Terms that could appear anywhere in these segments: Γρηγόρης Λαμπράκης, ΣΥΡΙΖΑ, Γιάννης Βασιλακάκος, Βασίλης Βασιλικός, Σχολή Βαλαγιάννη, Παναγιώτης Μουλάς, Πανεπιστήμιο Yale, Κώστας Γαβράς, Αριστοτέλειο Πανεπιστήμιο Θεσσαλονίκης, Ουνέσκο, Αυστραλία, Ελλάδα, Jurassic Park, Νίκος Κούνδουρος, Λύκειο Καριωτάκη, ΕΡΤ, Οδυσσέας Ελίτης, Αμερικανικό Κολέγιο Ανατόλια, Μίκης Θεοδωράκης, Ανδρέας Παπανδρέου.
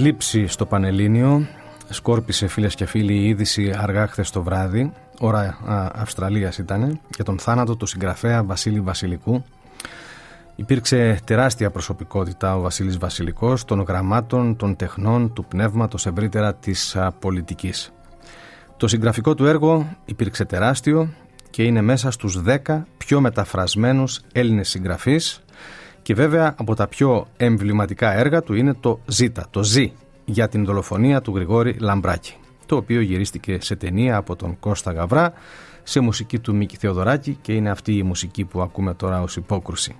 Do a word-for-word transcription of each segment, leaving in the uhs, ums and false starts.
Θλίψη στο Πανελλήνιο, σκόρπισε φίλες και φίλοι η είδηση αργά χθες το βράδυ, ώρα α, Αυστραλίας ήτανε, για τον θάνατο του συγγραφέα Βασίλη Βασιλικού. Υπήρξε τεράστια προσωπικότητα ο Βασίλης Βασιλικός των γραμμάτων, των τεχνών, του πνεύματος ευρύτερα της α, πολιτικής. Το συγγραφικό του έργο υπήρξε τεράστιο και είναι μέσα στους δέκα πιο μεταφρασμένους Έλληνες συγγραφείς. Και βέβαια από τα πιο εμβληματικά έργα του είναι το Ζήτα, το Ζή, για την δολοφονία του Γρηγόρη Λαμπράκη, το οποίο γυρίστηκε σε ταινία από τον Κώστα Γαβρά, σε μουσική του Μίκη Θεοδωράκη, και είναι αυτή η μουσική που ακούμε τώρα ως υπόκρουση.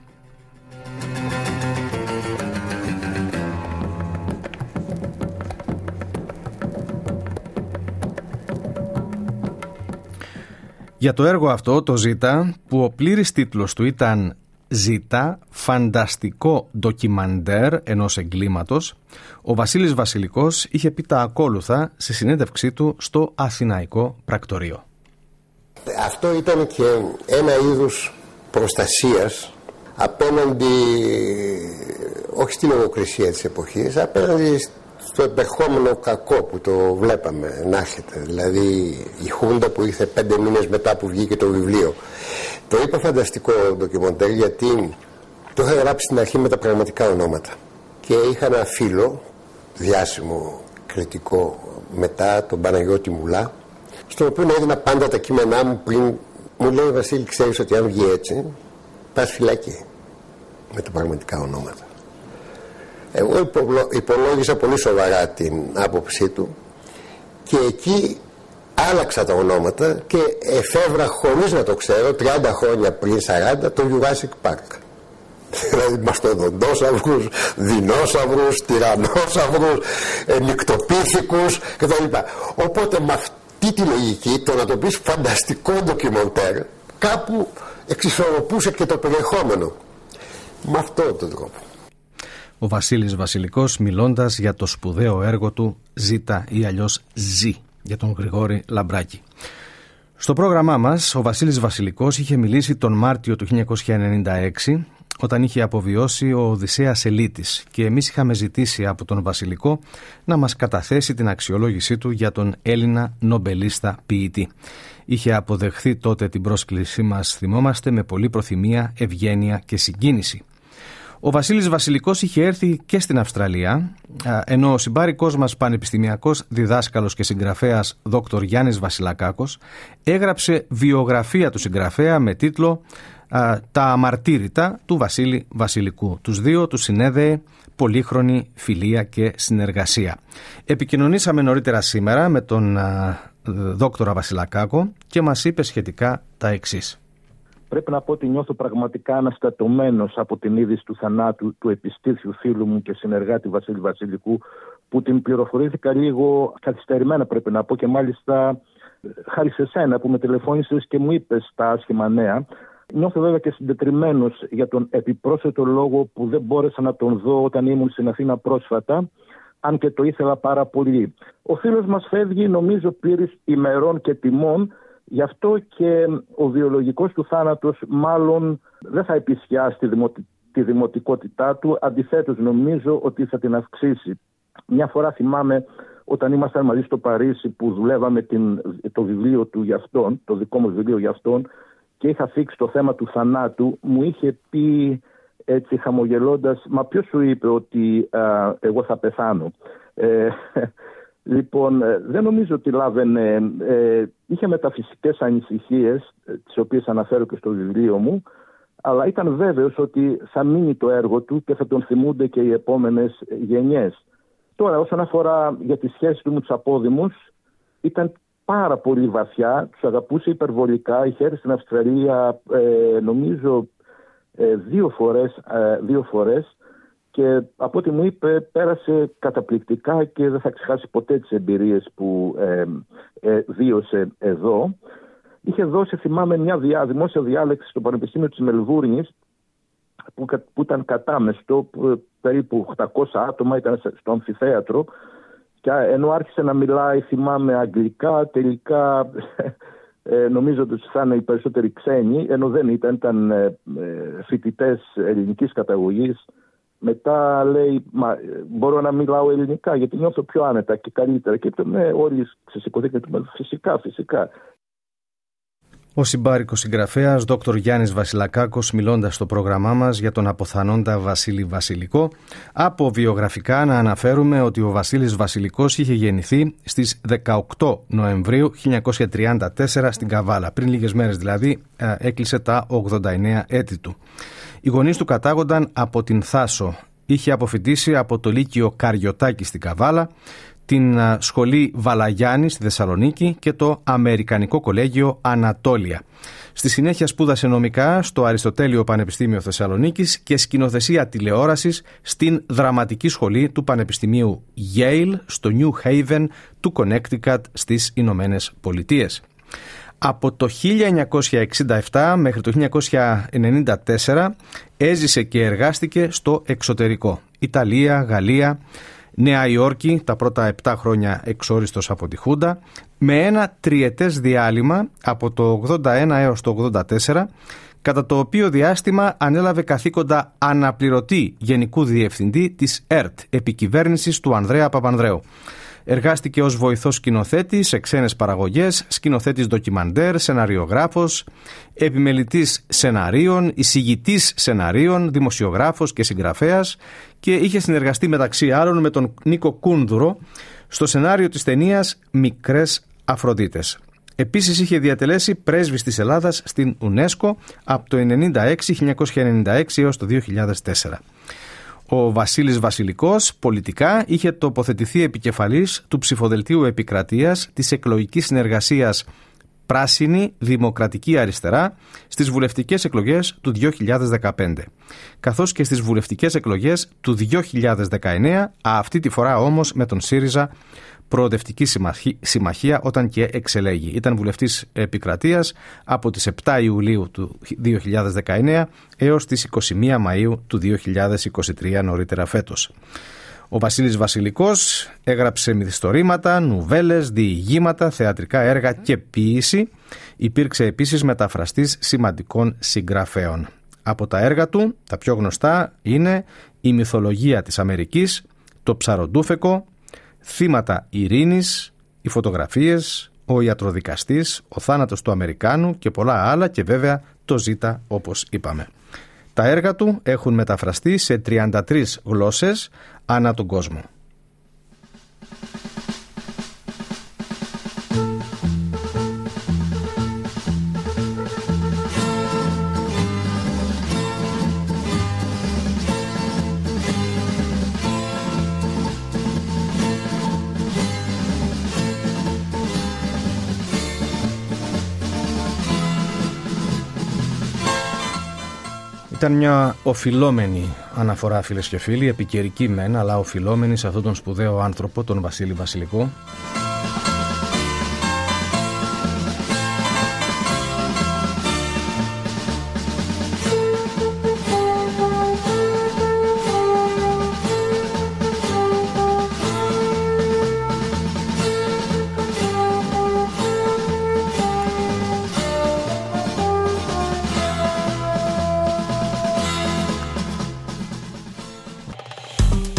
Για το έργο αυτό, το Ζήτα, που ο πλήρης τίτλος του ήταν «Ζήτα, φανταστικό ντοκιμαντέρ ενός εγκλήματος», ο Βασίλης Βασιλικός είχε πει τα ακόλουθα στη συνέντευξή του στο Αθηναϊκό Πρακτορείο. Αυτό ήταν και ένα είδους προστασίας απέναντι, όχι στην νομοκρισία της εποχής, απέναντι στο επερχόμενο κακό που το βλέπαμε να έρχεται. Δηλαδή η Χούντα που ήρθε πέντε μήνες μετά που βγήκε το βιβλίο. Το είπα φανταστικό ντοκιμοντέρ γιατί το είχα γράψει στην αρχή με τα πραγματικά ονόματα. Και είχα ένα φίλο, διάσημο κριτικό μετά, τον Παναγιώτη Μουλά, στον οποίο έδινα πάντα τα κείμενά μου πριν. Μου λέει: «Βασίλη, ξέρεις ότι αν βγει έτσι, πας φυλακή», με τα πραγματικά ονόματα. Εγώ υπολόγισα πολύ σοβαρά την άποψή του και εκεί άλλαξα τα ονόματα και εφεύρα, χωρίς να το ξέρω, τριάντα χρόνια πριν, σαράντα, το Jurassic Park. Δηλαδή μαστοδοντόσαυρους, δεινόσαυρους, τυρανόσαυρους, νυκτοπίθηκους κτλ. Οπότε με αυτή τη λογική, το να το πεις φανταστικό ντοκιμοντέρ, κάπου εξισορροπούσε και το περιεχόμενο. Με αυτόν τον τρόπο. Ο Βασίλης Βασιλικός, μιλώντας για το σπουδαίο έργο του «Ζήτα» ή αλλιώς «Ζή», για τον Γρηγόρη Λαμπράκη. Στο πρόγραμμά μας, ο Βασίλης Βασιλικός είχε μιλήσει τον Μάρτιο του χίλια εννιακόσια ενενήντα έξι, όταν είχε αποβιώσει ο Οδυσσέας Ελίτης, και εμείς είχαμε ζητήσει από τον Βασιλικό να μας καταθέσει την αξιολόγησή του για τον Έλληνα νομπελίστα ποιητή. Είχε αποδεχθεί τότε την πρόσκλησή μας, θυμόμαστε, με πολλή προθυμία, ευγένεια και συγκίνηση. Ο Βασίλης Βασιλικός είχε έρθει και στην Αυστραλία, ενώ ο συμπάρικος μας πανεπιστημιακός διδάσκαλος και συγγραφέας δόκτωρ Γιάννης Βασιλακάκος έγραψε βιογραφία του συγγραφέα με τίτλο α, «Τα αμαρτύρητα του Βασίλη Βασιλικού». Τους δύο τους συνέδεε πολύχρονη φιλία και συνεργασία. Επικοινωνήσαμε νωρίτερα σήμερα με τον α, δόκτωρα Βασιλακάκο και μας είπε σχετικά τα εξής. Πρέπει να πω ότι νιώθω πραγματικά αναστατωμένος από την είδηση του θανάτου του επιστήθιου φίλου μου και συνεργάτη Βασίλη Βασιλικού, που την πληροφορήθηκα λίγο καθυστερημένα, πρέπει να πω, και μάλιστα χάρη σε σένα που με τηλεφώνησες και μου είπες τα άσχημα νέα. Νιώθω βέβαια και συντετριμμένος για τον επιπρόσθετο λόγο που δεν μπόρεσα να τον δω όταν ήμουν στην Αθήνα πρόσφατα, αν και το ήθελα πάρα πολύ. Ο φίλος μας φεύγει, νομίζω, πλήρης ημερών και τιμών. Γι' αυτό και ο βιολογικός του θάνατος μάλλον δεν θα επισιάσει τη, δημοτι... τη δημοτικότητά του. Αντιθέτως, νομίζω ότι θα την αυξήσει. Μια φορά θυμάμαι όταν ήμασταν μαζί στο Παρίσι που δουλεύαμε την... το βιβλίο του για αυτόν, το δικό μου βιβλίο για αυτόν, και είχα θίξει το θέμα του θανάτου, μου είχε πει έτσι χαμογελώντας: «Μα ποιος σου είπε ότι α, εγώ θα πεθάνω?» ε, Λοιπόν, δεν νομίζω ότι λάβαινε, ε, είχε μεταφυσικές ανησυχίες, τις οποίες αναφέρω και στο βιβλίο μου, αλλά ήταν βέβαιος ότι θα μείνει το έργο του και θα τον θυμούνται και οι επόμενες γενιές. Τώρα, όσον αφορά για τις σχέσεις του με τους απόδημους, ήταν πάρα πολύ βαθιά, τους αγαπούσε υπερβολικά, είχε έρθει στην Αυστραλία, ε, νομίζω, ε, δύο φορές, ε, δύο φορές και από ό,τι μου είπε πέρασε καταπληκτικά και δεν θα ξεχάσει ποτέ τις εμπειρίες που ε, ε, βίωσε εδώ. Είχε δώσει, θυμάμαι, μια διά, δημόσια διάλεξη στο Πανεπιστήμιο της Μελβούρνης που, που ήταν κατάμεστο, που, περίπου οκτακόσια άτομα ήταν στο αμφιθέατρο, και ενώ άρχισε να μιλάει, θυμάμαι, αγγλικά, τελικά ε, νομίζω ότι θα είναι οι περισσότεροι ξένοι, ενώ δεν ήταν, ήταν ε, φοιτητές ελληνικής καταγωγής. Μετά λέει, μα, μπορώ να μιλάω ελληνικά γιατί νιώθω πιο άνετα και καλύτερα, και με όλοι ξεσηκωθήκαν, φυσικά, φυσικά. Ο συμπάρικος συγγραφέας Δόκτωρ Γιάννης Βασιλακάκος, μιλώντας στο πρόγραμμά μας για τον αποθανόντα Βασίλη Βασιλικό. Από βιογραφικά να αναφέρουμε ότι ο Βασίλης Βασιλικός είχε γεννηθεί στις δεκαοκτώ Νοεμβρίου χίλια εννιακόσια τριάντα τέσσερα στην Καβάλα. Πριν λίγες μέρες δηλαδή έκλεισε τα ογδόντα εννέα έτη του. Οι γονείς του κατάγονταν από την Θάσο. Είχε αποφοιτήσει από το Λύκειο Καριωτάκη στην Καβάλα, την Σχολή Βαλαγιάννη στη Θεσσαλονίκη και το Αμερικανικό Κολέγιο Ανατόλια. Στη συνέχεια σπούδασε νομικά στο Αριστοτέλειο Πανεπιστήμιο Θεσσαλονίκης και σκηνοθεσία τηλεόρασης στην Δραματική Σχολή του Πανεπιστημίου Yale στο New Haven του Connecticut στις Ηνωμένες Πολιτείες. Από το χίλια εννιακόσια εξήντα επτά μέχρι το χίλια εννιακόσια ενενήντα τέσσερα έζησε και εργάστηκε στο εξωτερικό. Ιταλία, Γαλλία, Νέα Υόρκη, τα πρώτα επτά χρόνια εξόριστος από τη Χούντα, με ένα τριετές διάλειμμα από το ογδόντα ένα έως το ογδόντα τέσσερα, κατά το οποίο διάστημα ανέλαβε καθήκοντα αναπληρωτή Γενικού Διευθυντή της ΕΡΤ, επικυβέρνησης του Ανδρέα Παπανδρέου. Εργάστηκε ως βοηθός σκηνοθέτη σε ξένες παραγωγές, σκηνοθέτης ντοκιμαντέρ, σεναριογράφος, επιμελητής σεναρίων, εισηγητής σεναρίων, δημοσιογράφος και συγγραφέας, και είχε συνεργαστεί μεταξύ άλλων με τον Νίκο Κούνδουρο στο σενάριο της ταινίας «Μικρές Αφροδίτες». Επίσης είχε διατελέσει πρέσβης της Ελλάδας στην Ουνέσκο από το χίλια εννιακόσια ενενήντα έξι έως το δύο χιλιάδες τέσσερα. Ο Βασίλης Βασιλικός πολιτικά είχε τοποθετηθεί επικεφαλής του ψηφοδελτίου επικρατείας της εκλογικής συνεργασίας Πράσινη Δημοκρατική Αριστερά στις βουλευτικές εκλογές του δύο χιλιάδες δεκαπέντε, καθώς και στις βουλευτικές εκλογές του δύο χιλιάδες δεκαεννέα, αυτή τη φορά όμως με τον ΣΥΡΙΖΑ Προοδευτική Συμμαχία, όταν και εξελέγει. Ήταν βουλευτής επικρατείας από τις επτά Ιουλίου του δύο χιλιάδες δεκαεννέα έως τις είκοσι μία Μαΐου του δύο χιλιάδες είκοσι τρία, νωρίτερα φέτος. Ο Βασίλης Βασιλικός έγραψε μυθιστορήματα, νουβέλες, διηγήματα, θεατρικά έργα και ποίηση. Υπήρξε επίσης μεταφραστής σημαντικών συγγραφέων. Από τα έργα του, τα πιο γνωστά είναι «Η μυθολογία της Αμερικής», «Το ψαροντούφεκο», «Θύματα ειρήνης», «Οι φωτογραφίες», «Ο ιατροδικαστής», «Ο θάνατος του Αμερικάνου» και πολλά άλλα, και βέβαια το «Ζήτα», όπως είπαμε. Τα έργα του έχουν μεταφραστεί σε τριάντα τρεις γλώσσες ανά τον κόσμο. Ήταν μια οφειλόμενη αναφορά, φίλες και φίλοι, επικαιρική μεν, αλλά οφειλόμενη σε αυτόν τον σπουδαίο άνθρωπο, τον Βασίλη Βασιλικό.